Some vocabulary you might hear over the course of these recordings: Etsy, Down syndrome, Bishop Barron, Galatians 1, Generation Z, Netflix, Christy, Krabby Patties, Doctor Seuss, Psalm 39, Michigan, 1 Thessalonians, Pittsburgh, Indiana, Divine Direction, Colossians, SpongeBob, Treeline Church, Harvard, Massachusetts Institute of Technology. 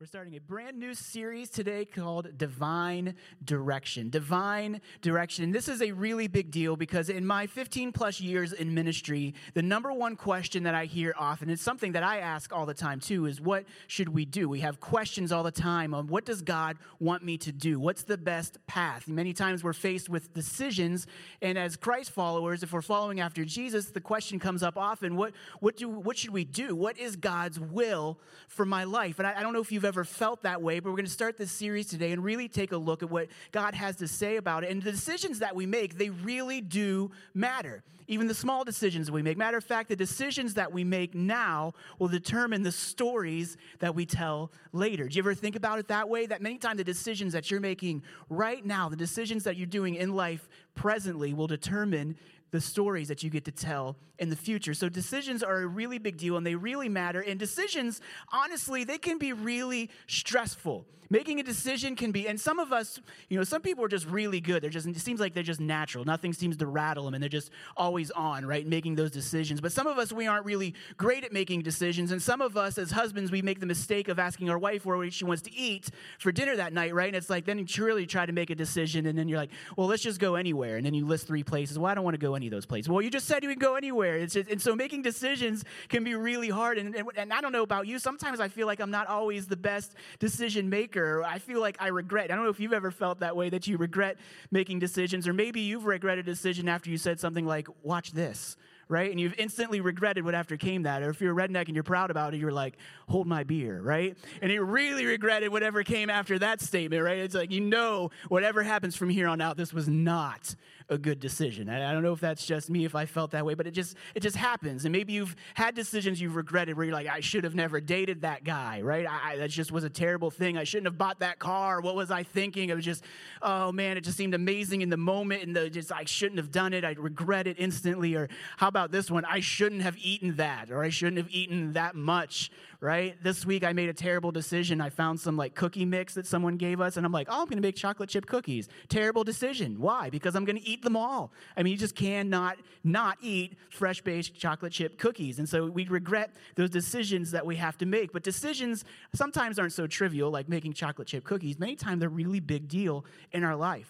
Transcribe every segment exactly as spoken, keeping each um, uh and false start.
We're starting a brand new series today called Divine Direction. Divine Direction. This is a really big deal because in my fifteen plus years in ministry, the number one question that I hear often, it's something that I ask all the time too, is what should we do? We have questions all the time on what does God want me to do? What's the best path? Many times we're faced with decisions, and as Christ followers, if we're following after Jesus, the question comes up often, what what do what should we do? What is God's will for my life? And I, I don't know if you've ever felt that way, but we're going to start this series today and really take a look at what God has to say about it. And the decisions that we make, they really do matter. Even the small decisions we make. Matter of fact, the decisions that we make now will determine the stories that we tell later. Do you ever think about it that way? That many times the decisions that you're making right now, the decisions that you're doing in life presently will determine the stories that you get to tell in the future. So decisions are a really big deal, and they really matter. And decisions, honestly, they can be really stressful. Making a decision can be, and some of us, you know, some people are just really good. They're just, it seems like they're just natural. Nothing seems to rattle them, and they're just always on, right, making those decisions. But some of us, we aren't really great at making decisions. And some of us, as husbands, we make the mistake of asking our wife where she wants to eat for dinner that night, right? And it's like, then you really try to make a decision, and then you're like, well, let's just go anywhere. And then you list three places. Well, I don't want to go anywhere. Of those places. Well, you just said you can go anywhere. It's just, and so making decisions can be really hard. And, and, and I don't know about you. Sometimes I feel like I'm not always the best decision maker. I feel like I regret. I don't know if you've ever felt that way, that you regret making decisions, or maybe you've regretted a decision after you said something like, watch this, right? And you've instantly regretted what after came that. Or if you're a redneck and you're proud about it, you're like, hold my beer, right? And you really regretted whatever came after that statement, right? It's like, you know, whatever happens from here on out, this was not a good decision. I don't know if that's just me, if I felt that way, but it just it just happens. And maybe you've had decisions you've regretted where you're like, I should have never dated that guy, right? I, that just was a terrible thing. I shouldn't have bought that car. What was I thinking? It was just, oh man, it just seemed amazing in the moment, and the, just I shouldn't have done it. I regret it instantly. Or how about this one? I shouldn't have eaten that, or I shouldn't have eaten that much, right? This week I made a terrible decision. I found some like cookie mix that someone gave us, and I'm like, oh, I'm going to make chocolate chip cookies. Terrible decision. Why? Because I'm going to eat them all. I mean, you just cannot not eat fresh baked chocolate chip cookies. And so we regret those decisions that we have to make. But decisions sometimes aren't so trivial, like making chocolate chip cookies. Many times they're a really big deal in our life.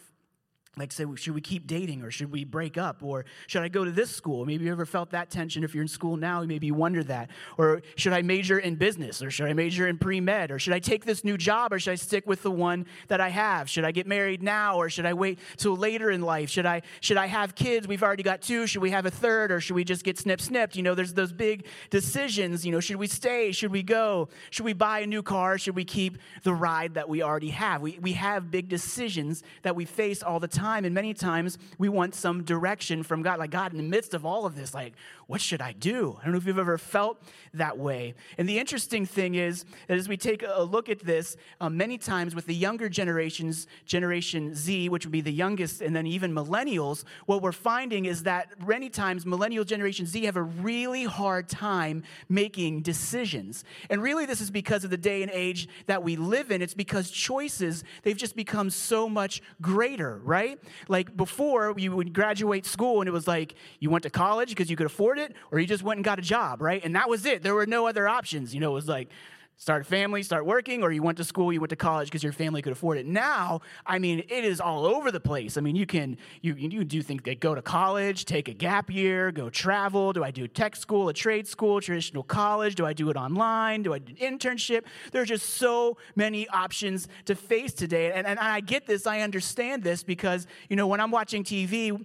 Like, say, should we keep dating, or should we break up, or should I go to this school? Maybe you ever felt that tension. If you're in school now, maybe you wonder that. Or should I major in business, or should I major in pre-med, or should I take this new job, or should I stick with the one that I have? Should I get married now, or should I wait till later in life? Should I should I have kids? We've already got two. Should we have a third, or should we just get snip snipped? You know, there's those big decisions. You know, should we stay? Should we go? Should we buy a new car? Should we keep the ride that we already have? We we have big decisions that we face all the time. And many times we want some direction from God. Like, God, in the midst of all of this, like, what should I do? I don't know if you've ever felt that way. And the interesting thing is, as we take a look at this, uh, many times with the younger generations, Generation Z, which would be the youngest, and then even millennials, what we're finding is that many times millennial Generation Z have a really hard time making decisions. And really this is because of the day and age that we live in. It's because choices, they've just become so much greater, right? Like before, you would graduate school and it was like you went to college because you could afford it, or you just went and got a job, right? And that was it. There were no other options. You know, it was like start a family, start working, or you went to school, you went to college because your family could afford it. Now, I mean, it is all over the place. I mean, you can, you you do think that go to college, take a gap year, go travel. Do I do tech school, a trade school, traditional college? Do I do it online? Do I do an internship? There's just so many options to face today. And, and I get this, I understand this because, you know, when I'm watching T V,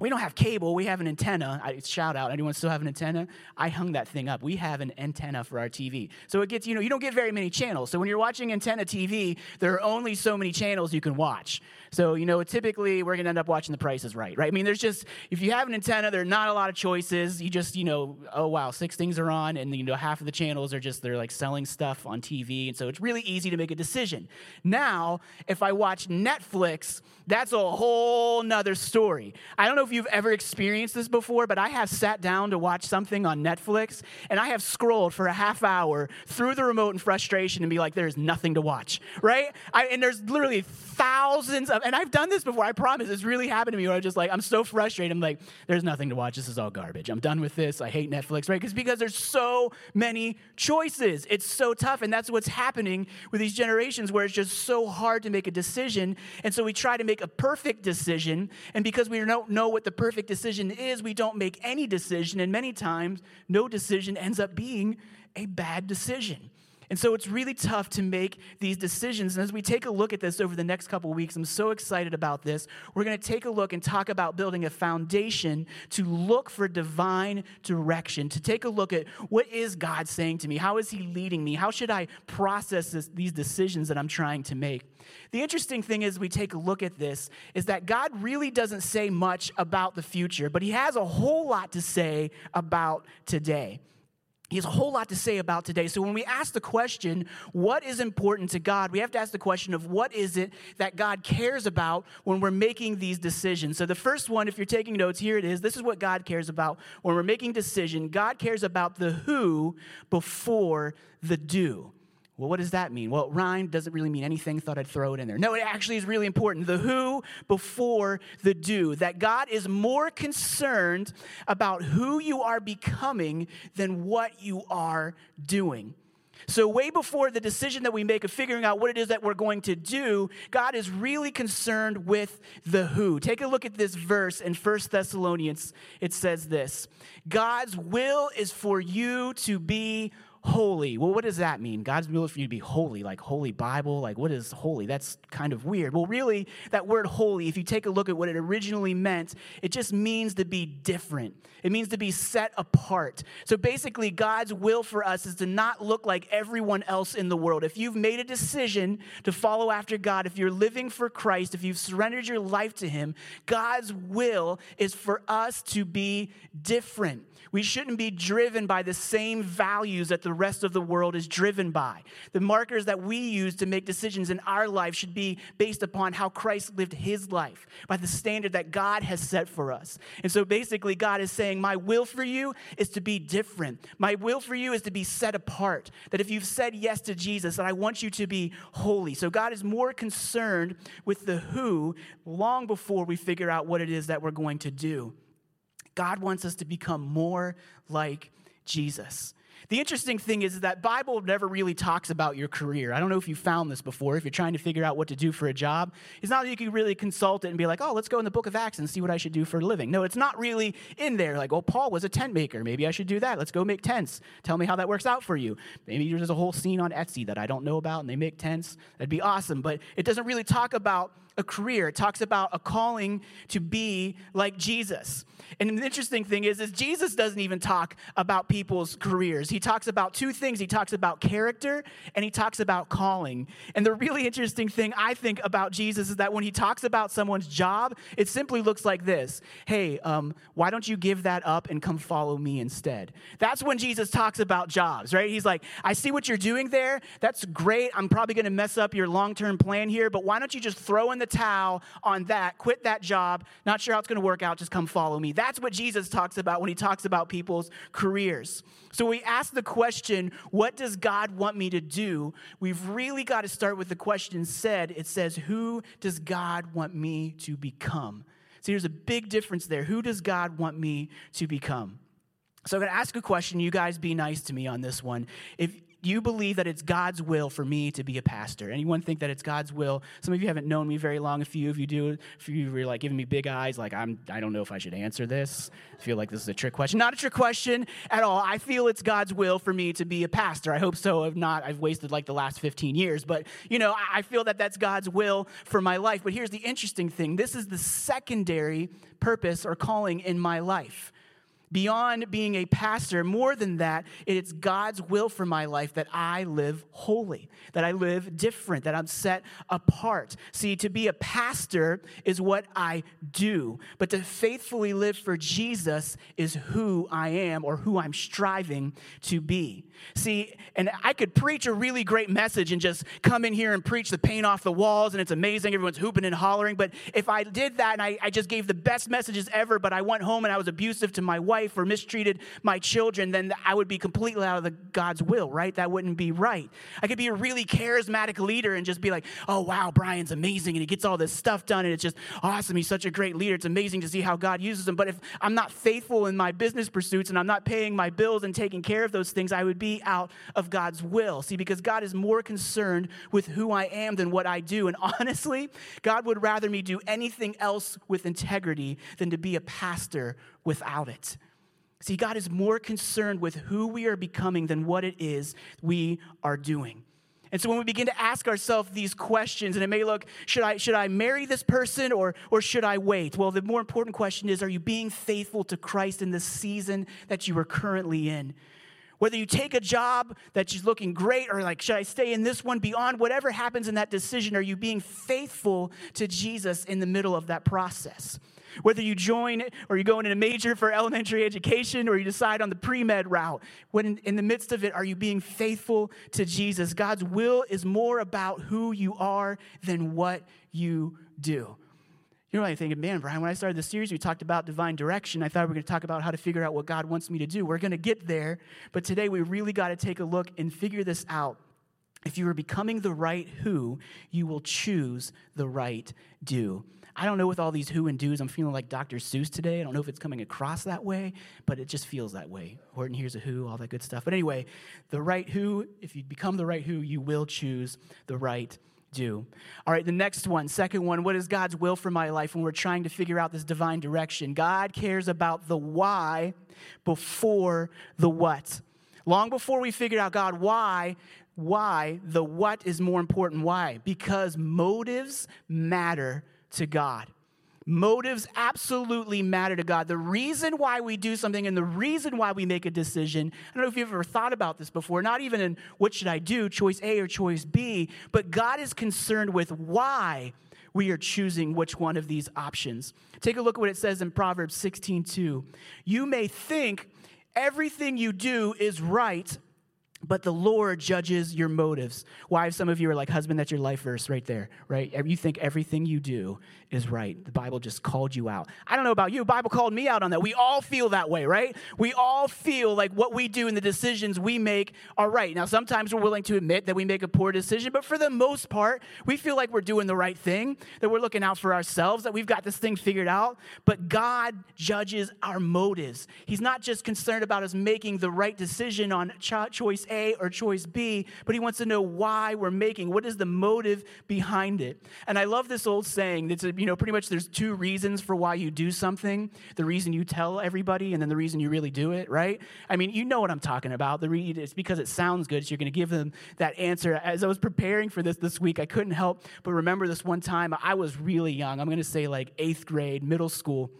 we don't have cable. We have an antenna. I, shout out. Anyone still have an antenna? I hung that thing up. We have an antenna for our T V. So it gets, you know, you don't get very many channels. So when you're watching antenna T V, there are only so many channels you can watch. So, you know, typically we're going to end up watching The Price is Right, right? I mean, there's just, if you have an antenna, there are not a lot of choices. You just, you know, oh, wow, six things are on. And, you know, half of the channels are just, they're like selling stuff on T V. And so it's really easy to make a decision. Now, if I watch Netflix, that's a whole nother story. I don't know if if you've ever experienced this before, but I have sat down to watch something on Netflix, and I have scrolled for a half hour through the remote in frustration and be like, there's nothing to watch, right? I, and there's literally thousands of, and I've done this before, I promise, it's really happened to me where I'm just like, I'm so frustrated, I'm like, there's nothing to watch, this is all garbage, I'm done with this, I hate Netflix, right? Because because there's so many choices, it's so tough, and that's what's happening with these generations where it's just so hard to make a decision, and so we try to make a perfect decision, and because we don't know what the perfect decision is, we don't make any decision, and many times, no decision ends up being a bad decision. And so it's really tough to make these decisions. And as we take a look at this over the next couple of weeks, I'm so excited about this. We're going to take a look and talk about building a foundation to look for divine direction, to take a look at what is God saying to me? How is he leading me? How should I process this, these decisions that I'm trying to make? The interesting thing is we take a look at this is that God really doesn't say much about the future, but he has a whole lot to say about today. He has a whole lot to say about today. So when we ask the question, what is important to God, we have to ask the question of what is it that God cares about when we're making these decisions. So the first one, if you're taking notes, here it is. This is what God cares about when we're making decisions. God cares about the who before the do. Well, what does that mean? Well, it rhymed, doesn't really mean anything. Thought I'd throw it in there. No, it actually is really important. The who before the do. That God is more concerned about who you are becoming than what you are doing. So way before the decision that we make of figuring out what it is that we're going to do, God is really concerned with the who. Take a look at this verse in First Thessalonians. It says this, God's will is for you to be holy. Well, what does that mean? God's will for you to be holy, like holy Bible. Like, what is holy? That's kind of weird. Well, really, that word holy, if you take a look at what it originally meant, it just means to be different. It means to be set apart. So basically, God's will for us is to not look like everyone else in the world. If you've made a decision to follow after God, if you're living for Christ, if you've surrendered your life to him, God's will is for us to be different. We shouldn't be driven by the same values that the The rest of the world is driven by. The markers that we use to make decisions in our life should be based upon how Christ lived his life, by the standard that God has set for us. And so basically God is saying, my will for you is to be different. My will for you is to be set apart. That if you've said yes to Jesus, that I want you to be holy. So God is more concerned with the who long before we figure out what it is that we're going to do. God wants us to become more like Jesus. The interesting thing is that Bible never really talks about your career. I don't know if you found this before. If you're trying to figure out what to do for a job, it's not that you can really consult it and be like, oh, let's go in the book of Acts and see what I should do for a living. No, it's not really in there. Like, well, Paul was a tent maker. Maybe I should do that. Let's go make tents. Tell me how that works out for you. Maybe there's a whole scene on Etsy that I don't know about, and they make tents. That'd be awesome. But it doesn't really talk about a career. It talks about a calling to be like Jesus. And the interesting thing is, is Jesus doesn't even talk about people's careers. He talks about two things. He talks about character and he talks about calling. And the really interesting thing I think about Jesus is that when he talks about someone's job, it simply looks like this. Hey, um, why don't you give that up and come follow me instead? That's when Jesus talks about jobs, right? He's like, I see what you're doing there. That's great. I'm probably going to mess up your long-term plan here, but why don't you just throw in the towel on that, quit that job, not sure how it's going to work out, just come follow me. That's what Jesus talks about when he talks about people's careers. So we ask the question, what does God want me to do? We've really got to start with the question said. It says, who does God want me to become? So here's a big difference there. Who does God want me to become? So I'm going to ask a question. You guys be nice to me on this one. If Do you believe that it's God's will for me to be a pastor? Anyone think that it's God's will? Some of you haven't known me very long. A few of you do. A few of you are like giving me big eyes, like I'm, I don't know if I should answer this. I feel like this is a trick question. Not a trick question at all. I feel it's God's will for me to be a pastor. I hope so. If not, I've wasted like the last fifteen years. But, you know, I feel that that's God's will for my life. But here's the interesting thing. This is the secondary purpose or calling in my life. Beyond being a pastor, more than that, it's God's will for my life that I live holy, that I live different, that I'm set apart. See, to be a pastor is what I do, but to faithfully live for Jesus is who I am or who I'm striving to be. See, and I could preach a really great message and just come in here and preach the paint off the walls, and it's amazing, everyone's hooping and hollering, but if I did that and I, I just gave the best messages ever, but I went home and I was abusive to my wife or mistreated my children, then I would be completely out of the God's will, right? That wouldn't be right. I could be a really charismatic leader and just be like, oh, wow, Brian's amazing, and he gets all this stuff done, and it's just awesome. He's such a great leader. It's amazing to see how God uses him. But if I'm not faithful in my business pursuits and I'm not paying my bills and taking care of those things, I would be out of God's will. See, because God is more concerned with who I am than what I do. And honestly, God would rather me do anything else with integrity than to be a pastor without it. See, God is more concerned with who we are becoming than what it is we are doing. And so when we begin to ask ourselves these questions, and it may look, should I should I marry this person or, or should I wait? Well, the more important question is, are you being faithful to Christ in the season that you are currently in? Whether you take a job that is looking great or like, should I stay in this one beyond? Whatever happens in that decision, are you being faithful to Jesus in the middle of that process? Whether you join or you go into a major for elementary education or you decide on the pre-med route, when in the midst of it, are you being faithful to Jesus? God's will is more about who you are than what you do. You're probably thinking, man, Brian, when I started this series, we talked about divine direction. I thought we were going to talk about how to figure out what God wants me to do. We're going to get there, but today we really got to take a look and figure this out. If you are becoming the right who, you will choose the right do. I don't know with all these who and do's, I'm feeling like Doctor Seuss today. I don't know if it's coming across that way, but it just feels that way. Horton Hears a Who, all that good stuff. But anyway, the right who, if you become the right who, you will choose the right do. All right, the next one, second one, what is God's will for my life when we're trying to figure out this divine direction? God cares about the why before the what. Long before we figured out God why, why, the what is more important. Why? Because motives matter to God. Motives absolutely matter to God. The reason why we do something and the reason why we make a decision, I don't know if you've ever thought about this before, not even in what should I do, choice A or choice B, but God is concerned with why we are choosing which one of these options. Take a look at what it says in Proverbs sixteen two. You may think everything you do is right, but the Lord judges your motives. Wives, some of you are like, husband, that's your life verse right there, right? You think everything you do is right. The Bible just called you out. I don't know about you. The Bible called me out on that. We all feel that way, right? We all feel like what we do and the decisions we make are right. Now, sometimes we're willing to admit that we make a poor decision, but for the most part, we feel like we're doing the right thing, that we're looking out for ourselves, that we've got this thing figured out. But God judges our motives. He's not just concerned about us making the right decision on cho- choice A or choice B, but he wants to know why we're making. What is the motive behind it? And I love this old saying that's, you know, pretty much there's two reasons for why you do something. The reason you tell everybody and then the reason you really do it, right? I mean, you know what I'm talking about. The re- It's because it sounds good, so you're going to give them that answer. As I was preparing for this this week, I couldn't help but remember this one time. I was really young. I'm going to say like eighth grade, middle school.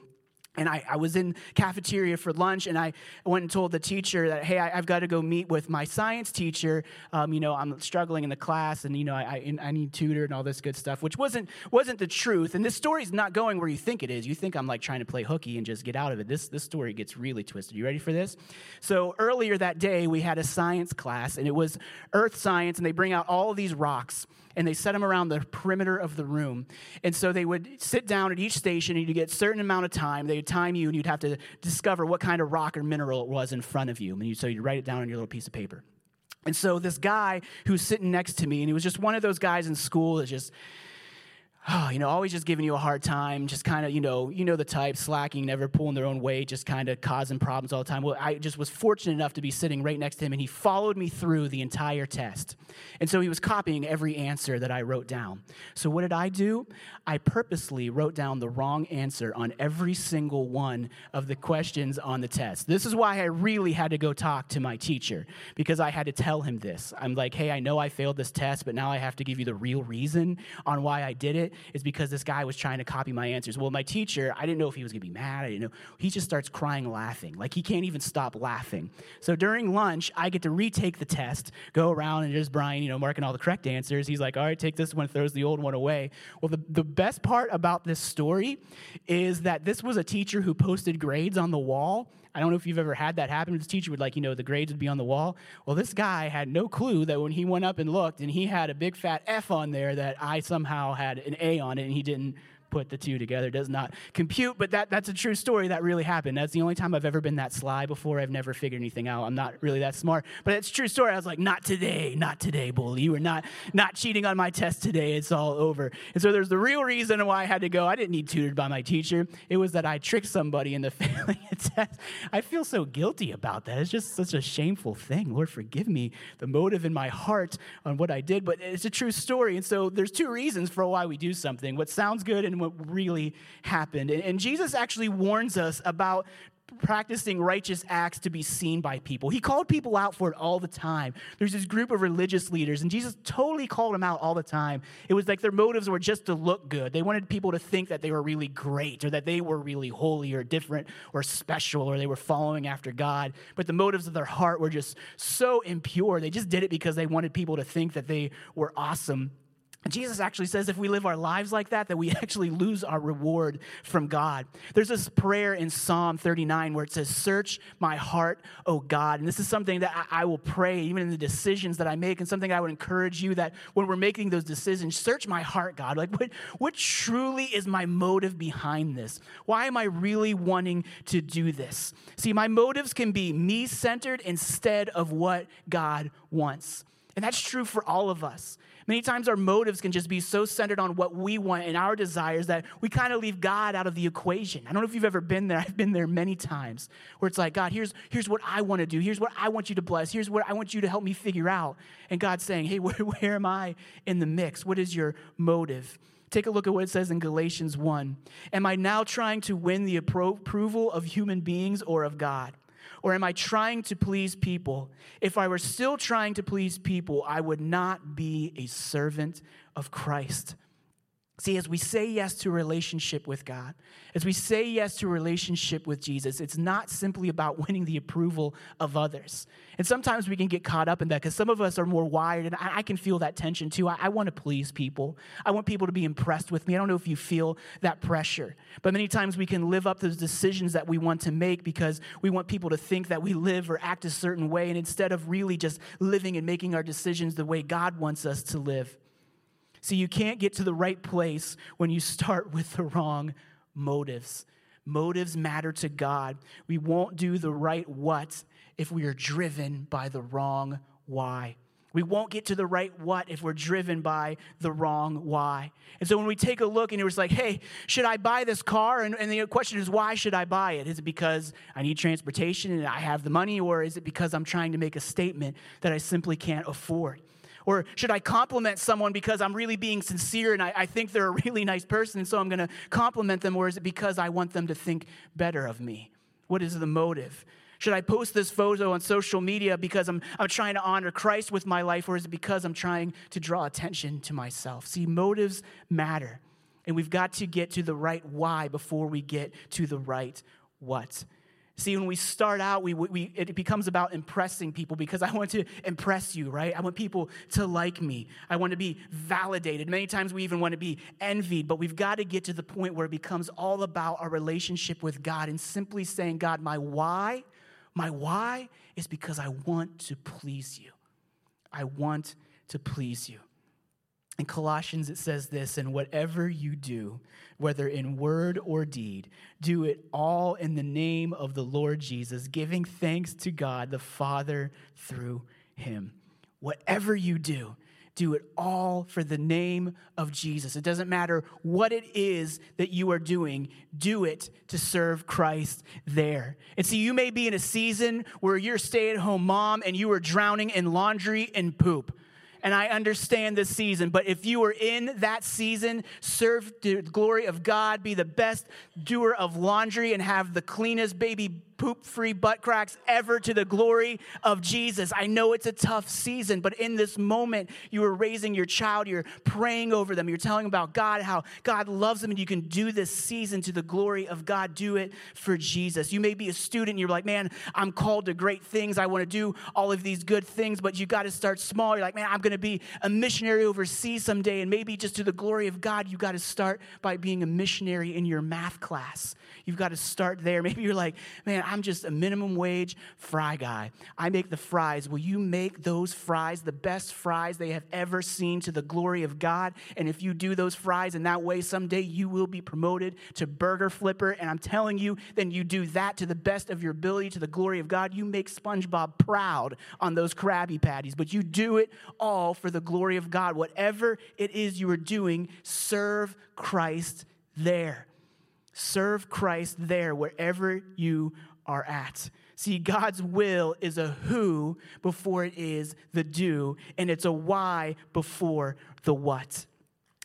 And I, I was in cafeteria for lunch, and I went and told the teacher that, hey, I, I've got to go meet with my science teacher. Um, you know, I'm struggling in the class, and, you know, I, I I need tutor and all this good stuff, which wasn't wasn't the truth. And this story's not going where you think it is. You think I'm, like, trying to play hooky and just get out of it. This this story gets really twisted. You ready for this? So earlier that day, we had a science class, and it was earth science, and they bring out all these rocks, and they set them around the perimeter of the room. And so they would sit down at each station, and you'd get a certain amount of time. They would time you, and you'd have to discover what kind of rock or mineral it was in front of you. And you, so you'd write it down on your little piece of paper. And so this guy who's sitting next to me, and he was just one of those guys in school that's just, oh, you know, always just giving you a hard time, just kind of, you know, you know the type, slacking, never pulling their own weight, just kind of causing problems all the time. Well, I just was fortunate enough to be sitting right next to him, and he followed me through the entire test. And so he was copying every answer that I wrote down. So what did I do? I purposely wrote down the wrong answer on every single one of the questions on the test. This is why I really had to go talk to my teacher, because I had to tell him this. I'm like, hey, I know I failed this test, but now I have to give you the real reason on why I did it. it is because this guy was trying to copy my answers. Well, my teacher, I didn't know if he was going to be mad. I didn't know. He just starts crying laughing. Like, he can't even stop laughing. So during lunch, I get to retake the test, go around, and there's Brian, you know, marking all the correct answers. He's like, all right, take this one, throws the old one away. Well, the, the best part about this story is that this was a teacher who posted grades on the wall. I don't know if you've ever had that happen. This teacher would, like, you know, the grades would be on the wall. Well, this guy had no clue that when he went up and looked, and he had a big fat F on there, that I somehow had an A on it, and he didn't put the two together. Does not compute, but that, that's a true story. That really happened. That's the only time I've ever been that sly before. I've never figured anything out. I'm not really that smart, but it's a true story. I was like, not today, not today, bully. You were not, not cheating on my test today. It's all over. And so there's the real reason why I had to go. I didn't need tutored by my teacher. It was that I tricked somebody into failing a test. I feel so guilty about that. It's just such a shameful thing. Lord, forgive me the motive in my heart on what I did, but it's a true story. And so there's two reasons for why we do something, what sounds good and what really happened. And Jesus actually warns us about practicing righteous acts to be seen by people. He called people out for it all the time. There's this group of religious leaders, and Jesus totally called them out all the time. It was like their motives were just to look good. They wanted people to think that they were really great, or that they were really holy or different or special, or they were following after God. But the motives of their heart were just so impure. They just did it because they wanted people to think that they were awesome. Jesus actually says if we live our lives like that, that we actually lose our reward from God. There's this prayer in Psalm thirty-nine where it says, search my heart, O God. And this is something that I will pray even in the decisions that I make, and something I would encourage you that when we're making those decisions, search my heart, God. Like, what, what truly is my motive behind this? Why am I really wanting to do this? See, my motives can be me-centered instead of what God wants. And that's true for all of us. Many times our motives can just be so centered on what we want and our desires that we kind of leave God out of the equation. I don't know if you've ever been there. I've been there many times where it's like, God, here's, here's what I want to do. Here's what I want you to bless. Here's what I want you to help me figure out. And God's saying, hey, where, where am I in the mix? What is your motive? Take a look at what it says in Galatians one. Am I now trying to win the appro- approval of human beings or of God? Or am I trying to please people? If I were still trying to please people, I would not be a servant of Christ. See, as we say yes to a relationship with God, as we say yes to a relationship with Jesus, it's not simply about winning the approval of others. And sometimes we can get caught up in that because some of us are more wired, and I, I can feel that tension too. I, I want to please people. I want people to be impressed with me. I don't know if you feel that pressure, but many times we can live up those decisions that we want to make because we want people to think that we live or act a certain way, and instead of really just living and making our decisions the way God wants us to live. See, you can't get to the right place when you start with the wrong motives. Motives matter to God. We won't do the right what if we are driven by the wrong why. We won't get to the right what if we're driven by the wrong why. And so when we take a look and it was like, hey, should I buy this car? And, and the question is, why should I buy it? Is it because I need transportation and I have the money? Or is it because I'm trying to make a statement that I simply can't afford? Or should I compliment someone because I'm really being sincere and I, I think they're a really nice person, and so I'm going to compliment them? Or is it because I want them to think better of me? What is the motive? Should I post this photo on social media because I'm, I'm trying to honor Christ with my life? Or is it because I'm trying to draw attention to myself? See, motives matter. And we've got to get to the right why before we get to the right what. See, when we start out, we, we it becomes about impressing people because I want to impress you, right? I want people to like me. I want to be validated. Many times we even want to be envied, but we've got to get to the point where it becomes all about our relationship with God and simply saying, God, my why, my why is because I want to please you. I want to please you. In Colossians, it says this, and whatever you do, whether in word or deed, do it all in the name of the Lord Jesus, giving thanks to God the Father through him. Whatever you do, do it all for the name of Jesus. It doesn't matter what it is that you are doing. Do it to serve Christ there. And see, you may be in a season where you're a stay-at-home mom and you are drowning in laundry and poop. And I understand this season, but if you are in that season, serve the glory of God, be the best doer of laundry, and have the cleanest baby poop-free butt cracks ever to the glory of Jesus. I know it's a tough season, but in this moment, you are raising your child. You're praying over them. You're telling about God, how God loves them, and you can do this season to the glory of God. Do it for Jesus. You may be a student, and you're like, man, I'm called to great things. I want to do all of these good things, but you got to start small. You're like, man, I'm going to be a missionary overseas someday, and maybe just to the glory of God, you got to start by being a missionary in your math class. You've got to start there. Maybe you're like, man, I'm just a minimum wage fry guy. I make the fries. Will you make those fries the best fries they have ever seen to the glory of God? And if you do those fries in that way, someday you will be promoted to burger flipper. And I'm telling you, then you do that to the best of your ability to the glory of God. You make SpongeBob proud on those Krabby Patties, but you do it all for the glory of God. Whatever it is you are doing, serve Christ there. Serve Christ there wherever you are at. See, God's will is a who before it is the do, and it's a why before the what.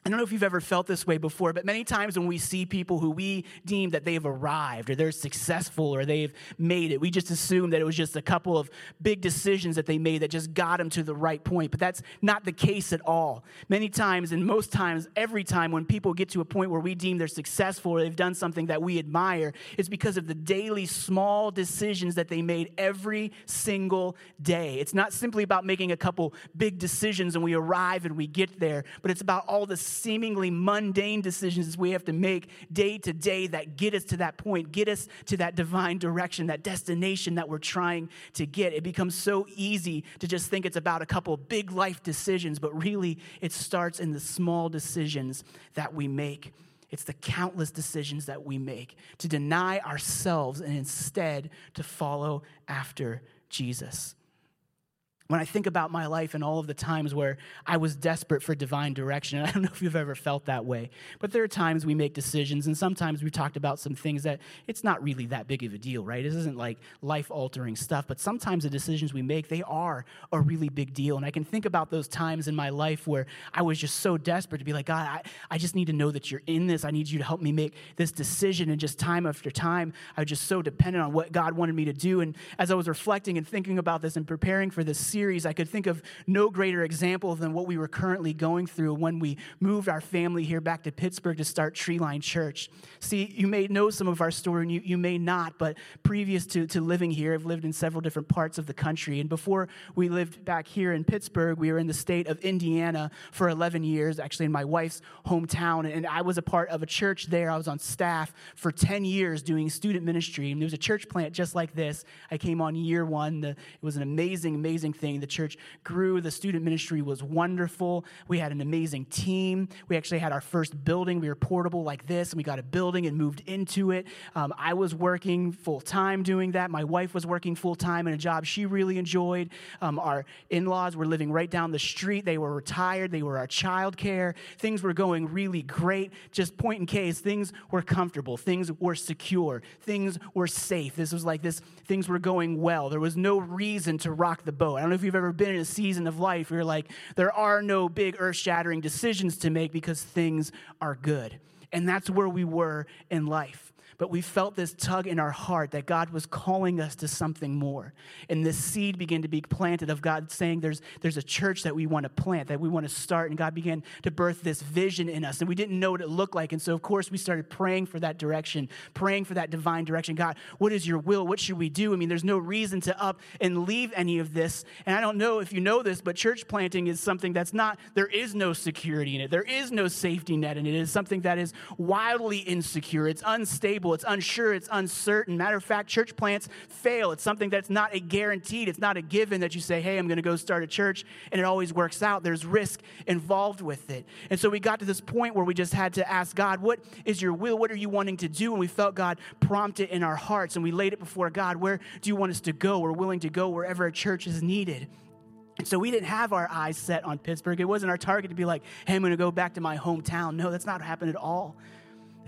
I don't know if you've ever felt this way before, but many times when we see people who we deem that they've arrived or they're successful or they've made it, we just assume that it was just a couple of big decisions that they made that just got them to the right point. But that's not the case at all. Many times, and most times, every time when people get to a point where we deem they're successful or they've done something that we admire, it's because of the daily small decisions that they made every single day. It's not simply about making a couple big decisions and we arrive and we get there, but it's about all the seemingly mundane decisions we have to make day to day that get us to that point, get us to that divine direction, that destination that we're trying to get. It becomes so easy to just think it's about a couple big life decisions, but really it starts in the small decisions that we make. It's the countless decisions that we make to deny ourselves and instead to follow after Jesus. When I think about my life and all of the times where I was desperate for divine direction, and I don't know if you've ever felt that way, but there are times we make decisions, and sometimes we've talked about some things that it's not really that big of a deal, right? This isn't like life-altering stuff, but sometimes the decisions we make, they are a really big deal. And I can think about those times in my life where I was just so desperate to be like, God, I, I just need to know that you're in this. I need you to help me make this decision. And just time after time, I was just so dependent on what God wanted me to do. And as I was reflecting and thinking about this and preparing for this series, I could think of no greater example than what we were currently going through when we moved our family here back to Pittsburgh to start Treeline Church. See, you may know some of our story, and you, you may not, but previous to, to living here, I've lived in several different parts of the country. And before we lived back here in Pittsburgh, we were in the state of Indiana for eleven years, actually in my wife's hometown. And I was a part of a church there. I was on staff for ten years doing student ministry. And there was a church plant just like this. I came on year one. The, it was an amazing, amazing thing. The church grew. The student ministry was wonderful. We had an amazing team. We actually had our first building. We were portable like this, and we got a building and moved into it. Um, I was working full-time doing that. My wife was working full-time in a job she really enjoyed. Um, our in-laws were living right down the street. They were retired. They were our childcare. Things were going really great. Just point in case, things were comfortable. Things were secure. Things were safe. This was like this. Things were going well. There was no reason to rock the boat. I don't know if you've ever been in a season of life where you're like, there are no big earth-shattering decisions to make because things are good. And that's where we were in life. But we felt this tug in our heart that God was calling us to something more. And this seed began to be planted of God saying there's there's a church that we want to plant, that we want to start. And God began to birth this vision in us. And we didn't know what it looked like. And so, of course, we started praying for that direction, praying for that divine direction. God, what is your will? What should we do? I mean, there's no reason to up and leave any of this. And I don't know if you know this, but church planting is something that's not, there is no security in it. There is no safety net in it. It is something that is wildly insecure. It's unstable. It's unsure. It's uncertain. Matter of fact, church plants fail. It's something that's not a guaranteed. It's not a given that you say, hey, I'm going to go start a church, and it always works out. There's risk involved with it. And so we got to this point where we just had to ask God, what is your will? What are you wanting to do? And we felt God prompt it in our hearts, and we laid it before God. Where do you want us to go? We're willing to go wherever a church is needed. So we didn't have our eyes set on Pittsburgh. It wasn't our target to be like, hey, I'm going to go back to my hometown. No, that's not happened at all.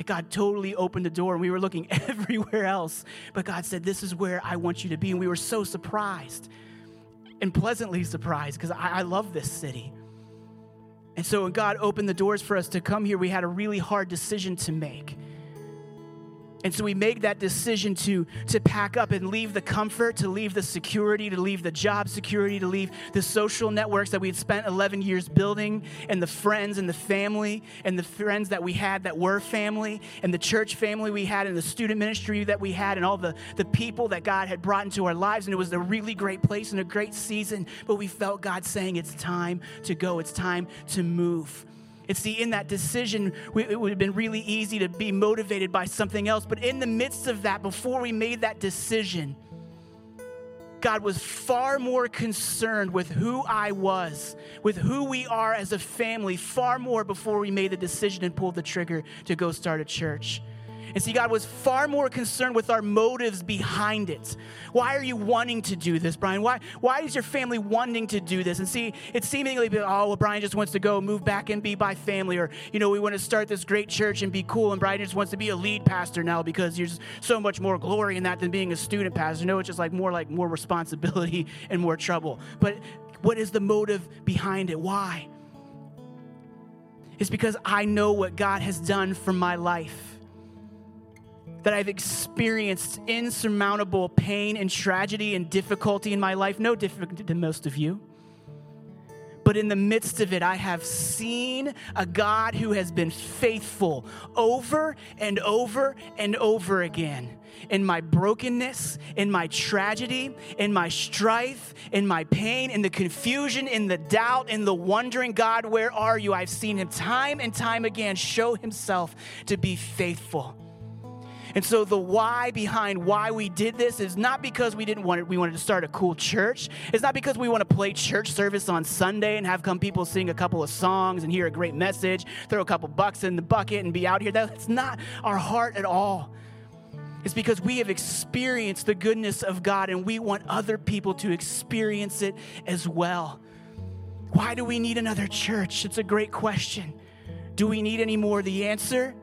God totally opened the door, and we were looking everywhere else. But God said, this is where I want you to be. And we were so surprised and pleasantly surprised because I, I love this city. And so when God opened the doors for us to come here, we had a really hard decision to make. And so we make that decision to, to pack up and leave the comfort, to leave the security, to leave the job security, to leave the social networks that we had spent eleven years building, and the friends and the family and the friends that we had that were family, and the church family we had, and the student ministry that we had, and all the, the people that God had brought into our lives. And it was a really great place and a great season, but we felt God saying it's time to go. It's time to move. And see, in that decision, we, it would have been really easy to be motivated by something else. But in the midst of that, before we made that decision, God was far more concerned with who I was, with who we are as a family, far more before we made the decision and pulled the trigger to go start a church. And see, God was far more concerned with our motives behind it. Why are you wanting to do this, Brian? Why why is your family wanting to do this? And see, it's seemingly, oh, well, Brian just wants to go move back and be by family. Or, you know, we want to start this great church and be cool. And Brian just wants to be a lead pastor now because there's so much more glory in that than being a student pastor. No, it's just like more like more responsibility and more trouble. But what is the motive behind it? Why? It's because I know what God has done for my life. That I've experienced insurmountable pain and tragedy and difficulty in my life, no different than most of you. But in the midst of it, I have seen a God who has been faithful over and over and over again. In my brokenness, in my tragedy, in my strife, in my pain, in the confusion, in the doubt, in the wondering, God, where are you? I've seen him time and time again show himself to be faithful. And so the why behind why we did this is not because we didn't want it. We wanted to start a cool church. It's not because we want to play church service on Sunday and have come people sing a couple of songs and hear a great message, throw a couple bucks in the bucket and be out here. That's not our heart at all. It's because we have experienced the goodness of God and we want other people to experience it as well. Why do we need another church? It's a great question. Do we need any more? The answer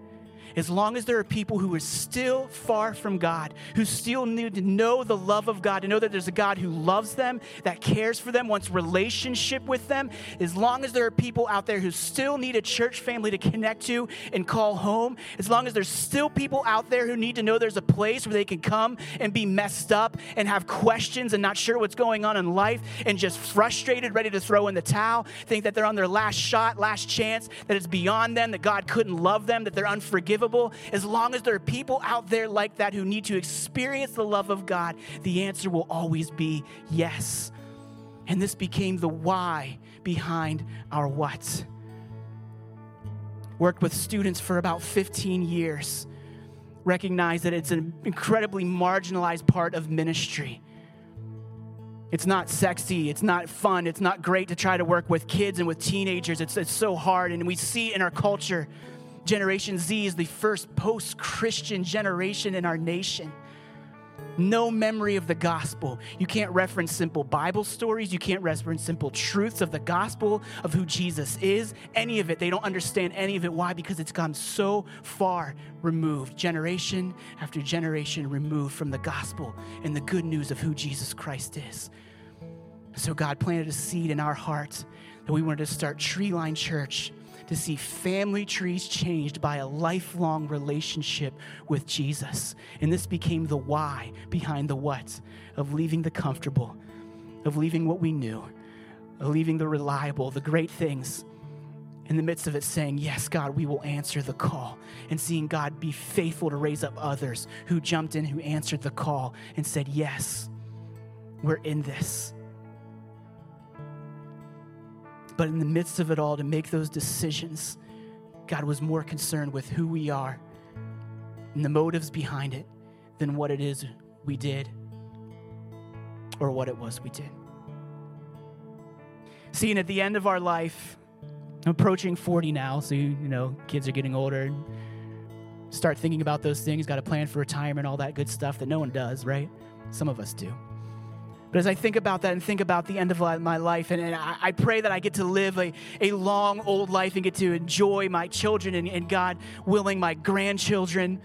As long as there are people who are still far from God, who still need to know the love of God, to know that there's a God who loves them, that cares for them, wants relationship with them, as long as there are people out there who still need a church family to connect to and call home, as long as there's still people out there who need to know there's a place where they can come and be messed up and have questions and not sure what's going on in life and just frustrated, ready to throw in the towel, think that they're on their last shot, last chance, that it's beyond them, that God couldn't love them, that they're unforgivable. As long as there are people out there like that who need to experience the love of God, the answer will always be yes. And this became the why behind our what. Worked with students for about fifteen years. Recognize that it's an incredibly marginalized part of ministry. It's not sexy. It's not fun. It's not great to try to work with kids and with teenagers. It's, it's so hard. And we see in our culture, Generation Z is the first post-Christian generation in our nation. No memory of the gospel. You can't reference simple Bible stories. You can't reference simple truths of the gospel, of who Jesus is, any of it. They don't understand any of it. Why? Because it's come so far removed, generation after generation removed from the gospel and the good news of who Jesus Christ is. So God planted a seed in our hearts that we wanted to start Treeline Church, to see family trees changed by a lifelong relationship with Jesus. And this became the why behind the what, of leaving the comfortable, of leaving what we knew, of leaving the reliable, the great things. In the midst of it, saying, yes, God, we will answer the call, and seeing God be faithful to raise up others who jumped in, who answered the call and said, yes, we're in this. But in the midst of it all, to make those decisions, God was more concerned with who we are and the motives behind it than what it is we did or what it was we did. See, and at the end of our life, I'm approaching forty now, so, you know, kids are getting older and start thinking about those things, got a plan for retirement, all that good stuff that no one does, right? Some of us do. But as I think about that and think about the end of my life, and, and I, I pray that I get to live a, a long, old life and get to enjoy my children and, and God willing, my grandchildren,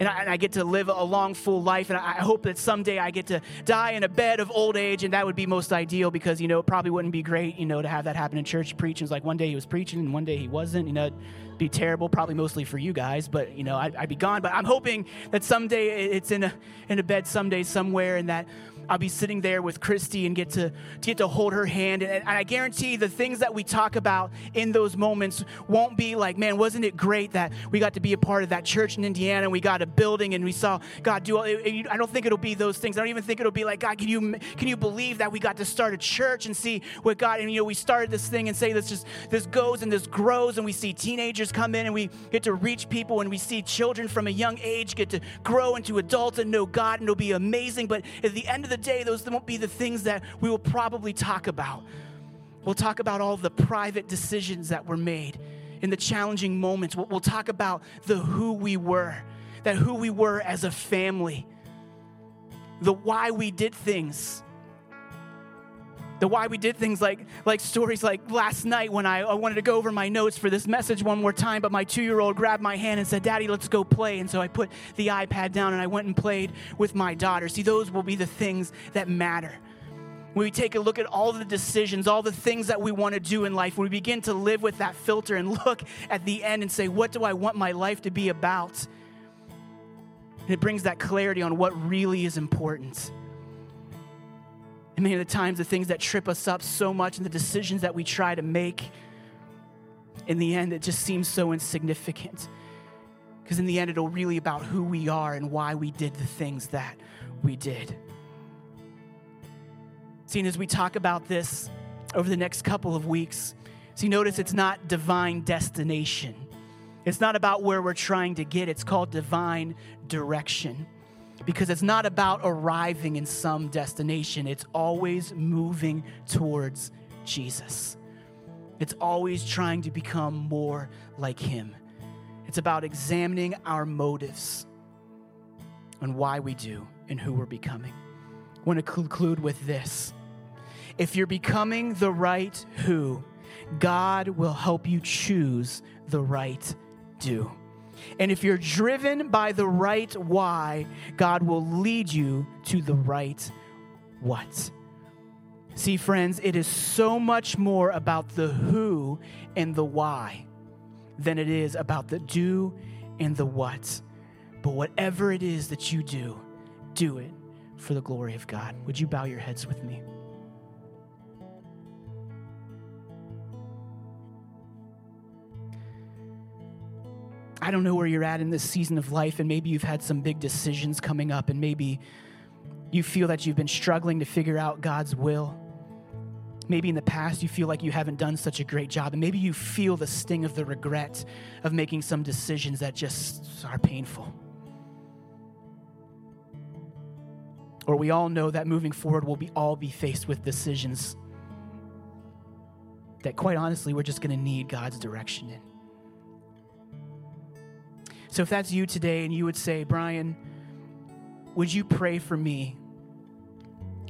And I, and I get to live a long, full life. And I, I hope that someday I get to die in a bed of old age. And that would be most ideal because, you know, it probably wouldn't be great, you know, to have that happen in church preaching. It's like one day he was preaching and one day he wasn't. You know, it'd be terrible, probably mostly for you guys. But, you know, I'd, I'd be gone. But I'm hoping that someday it's in a, in a bed someday somewhere and that I'll be sitting there with Christy and get to, to get to hold her hand. And, and I guarantee the things that we talk about in those moments won't be like, man, wasn't it great that we got to be a part of that church in Indiana and we got a building and we saw God do all, it, it, I don't think it'll be those things. I don't even think it'll be like, God, can you can you believe that we got to start a church and see what God, and you know, we started this thing and say this just, this goes and this grows and we see teenagers come in and we get to reach people and we see children from a young age get to grow into adults and know God and it'll be amazing. But at the end of the day, those won't be the things that we will probably talk about. We'll talk about all the private decisions that were made in the challenging moments. We'll, we'll talk about the who we were, that who we were as a family, the why we did things, the why we did things like, like stories like last night when I, I wanted to go over my notes for this message one more time, but my two-year-old grabbed my hand and said, Daddy, let's go play. And so I put the iPad down and I went and played with my daughter. See, those will be the things that matter. When we take a look at all the decisions, all the things that we want to do in life, when we begin to live with that filter and look at the end and say, what do I want my life to be about? And it brings that clarity on what really is important. And many of the times, the things that trip us up so much and the decisions that we try to make, in the end, it just seems so insignificant. Because in the end, it'll really about who we are and why we did the things that we did. See, and as we talk about this over the next couple of weeks, see, notice it's not divine destination. It's not about where we're trying to get. It's called divine direction. Because it's not about arriving in some destination. It's always moving towards Jesus. It's always trying to become more like him. It's about examining our motives and why we do and who we're becoming. I want to conclude with this. If you're becoming the right who, God will help you choose the right do. And if you're driven by the right why, God will lead you to the right what. See, friends, it is so much more about the who and the why than it is about the do and the what. But whatever it is that you do, do it for the glory of God. Would you bow your heads with me? I don't know where you're at in this season of life, and maybe you've had some big decisions coming up, and maybe you feel that you've been struggling to figure out God's will. Maybe in the past you feel like you haven't done such a great job, and maybe you feel the sting of the regret of making some decisions that just are painful. Or we all know that moving forward we'll be all be faced with decisions that quite honestly we're just going to need God's direction in. So if that's you today and you would say, Brian, would you pray for me?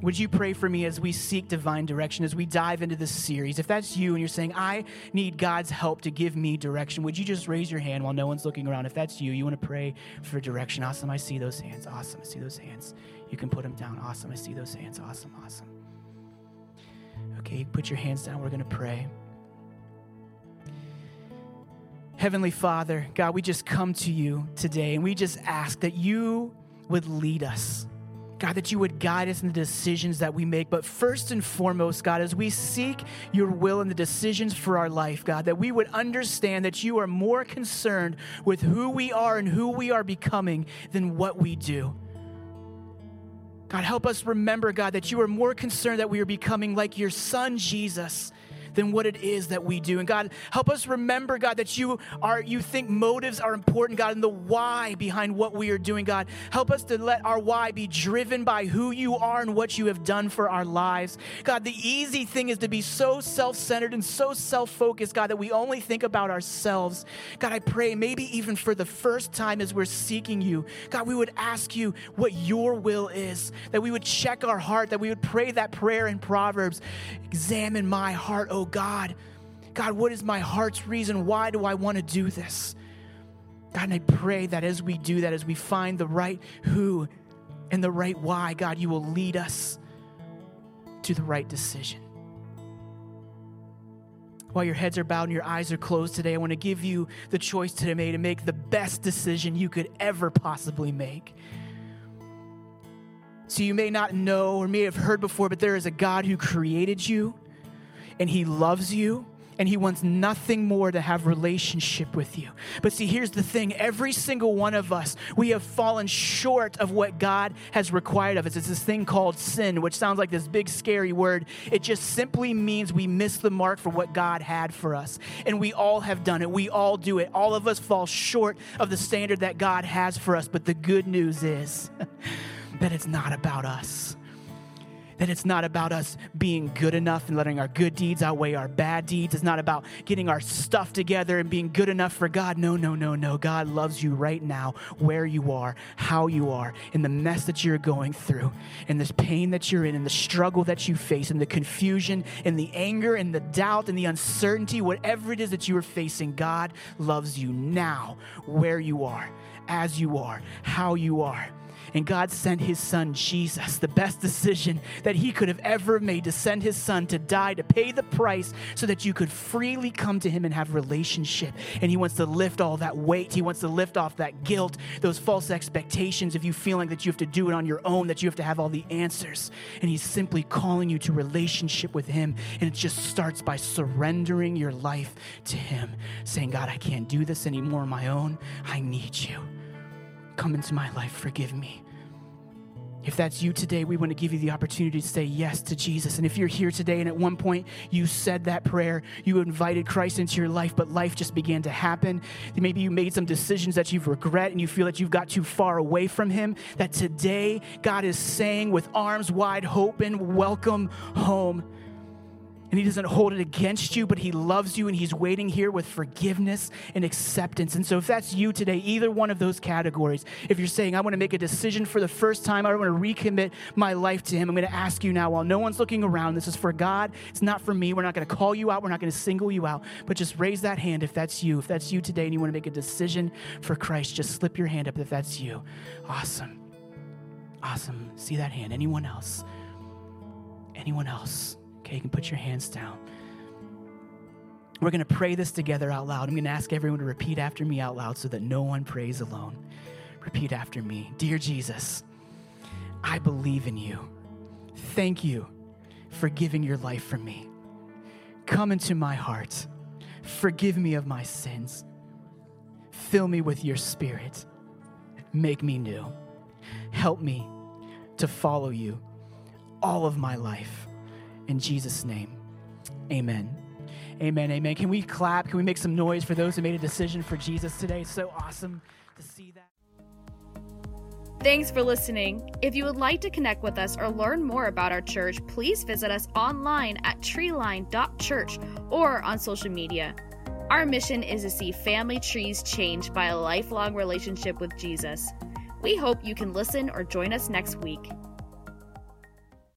Would you pray for me as we seek divine direction, as we dive into this series? If that's you and you're saying, I need God's help to give me direction, would you just raise your hand while no one's looking around? If that's you, you want to pray for direction. Awesome, I see those hands. Awesome, I see those hands. You can put them down. Awesome, I see those hands. Awesome, awesome. Okay, put your hands down. We're going to pray. Heavenly Father, God, we just come to you today and we just ask that you would lead us. God, that you would guide us in the decisions that we make. But first and foremost, God, as we seek your will in the decisions for our life, God, that we would understand that you are more concerned with who we are and who we are becoming than what we do. God, help us remember, God, that you are more concerned that we are becoming like your son, Jesus, than what it is that we do. And God, help us remember, God, that you are, you think motives are important, God, and the why behind what we are doing, God. Help us to let our why be driven by who you are and what you have done for our lives. God, the easy thing is to be so self-centered and so self-focused, God, that we only think about ourselves. God, I pray maybe even for the first time as we're seeking you, God, we would ask you what your will is, that we would check our heart, that we would pray that prayer in Proverbs, examine my heart, oh God, God, what is my heart's reason? Why do I want to do this? God, and I pray that as we do that, as we find the right who and the right why, God, you will lead us to the right decision. While your heads are bowed and your eyes are closed today, I want to give you the choice today to make the best decision you could ever possibly make. So you may not know or may have heard before, but there is a God who created you, and he loves you, and he wants nothing more to have relationship with you. But see, here's the thing. Every single one of us, we have fallen short of what God has required of us. It's this thing called sin, which sounds like this big, scary word. It just simply means we miss the mark for what God had for us. And we all have done it. We all do it. All of us fall short of the standard that God has for us. But the good news is that it's not about us. That it's not about us being good enough and letting our good deeds outweigh our bad deeds. It's not about getting our stuff together and being good enough for God. No, no, no, no. God loves you right now, where you are, how you are, in the mess that you're going through, in this pain that you're in, in the struggle that you face, in the confusion, in the anger, in the doubt, in the uncertainty, whatever it is that you are facing, God loves you now, where you are, as you are, how you are. And God sent his son, Jesus, the best decision that he could have ever made, to send his son to die, to pay the price so that you could freely come to him and have relationship. And he wants to lift all that weight. He wants to lift off that guilt, those false expectations of you feeling that you have to do it on your own, that you have to have all the answers. And he's simply calling you to relationship with him. And it just starts by surrendering your life to him, saying, God, I can't do this anymore on my own. I need you. Come into my life, forgive me. If that's you today, we want to give you the opportunity to say yes to Jesus. And if you're here today and at one point you said that prayer, you invited Christ into your life, but life just began to happen. Maybe you made some decisions that you've regret and you feel that you've got too far away from him, that today God is saying with arms wide open, welcome home. And he doesn't hold it against you, but he loves you and he's waiting here with forgiveness and acceptance. And so if that's you today, either one of those categories, if you're saying, I want to make a decision for the first time, I want to recommit my life to him, I'm going to ask you now, while no one's looking around, this is for God, it's not for me, we're not going to call you out, we're not going to single you out, but just raise that hand if that's you. If that's you today and you want to make a decision for Christ, just slip your hand up if that's you. Awesome. Awesome. See that hand. Anyone else? Anyone else? Okay, you can put your hands down. We're going to pray this together out loud. I'm going to ask everyone to repeat after me out loud so that no one prays alone. Repeat after me. Dear Jesus, I believe in you. Thank you for giving your life for me. Come into my heart. Forgive me of my sins. Fill me with your spirit. Make me new. Help me to follow you all of my life. In Jesus' name, amen. Amen, amen. Can we clap? Can we make some noise for those who made a decision for Jesus today? It's so awesome to see that. Thanks for listening. If you would like to connect with us or learn more about our church, please visit us online at treeline dot church or on social media. Our mission is to see family trees changed by a lifelong relationship with Jesus. We hope you can listen or join us next week.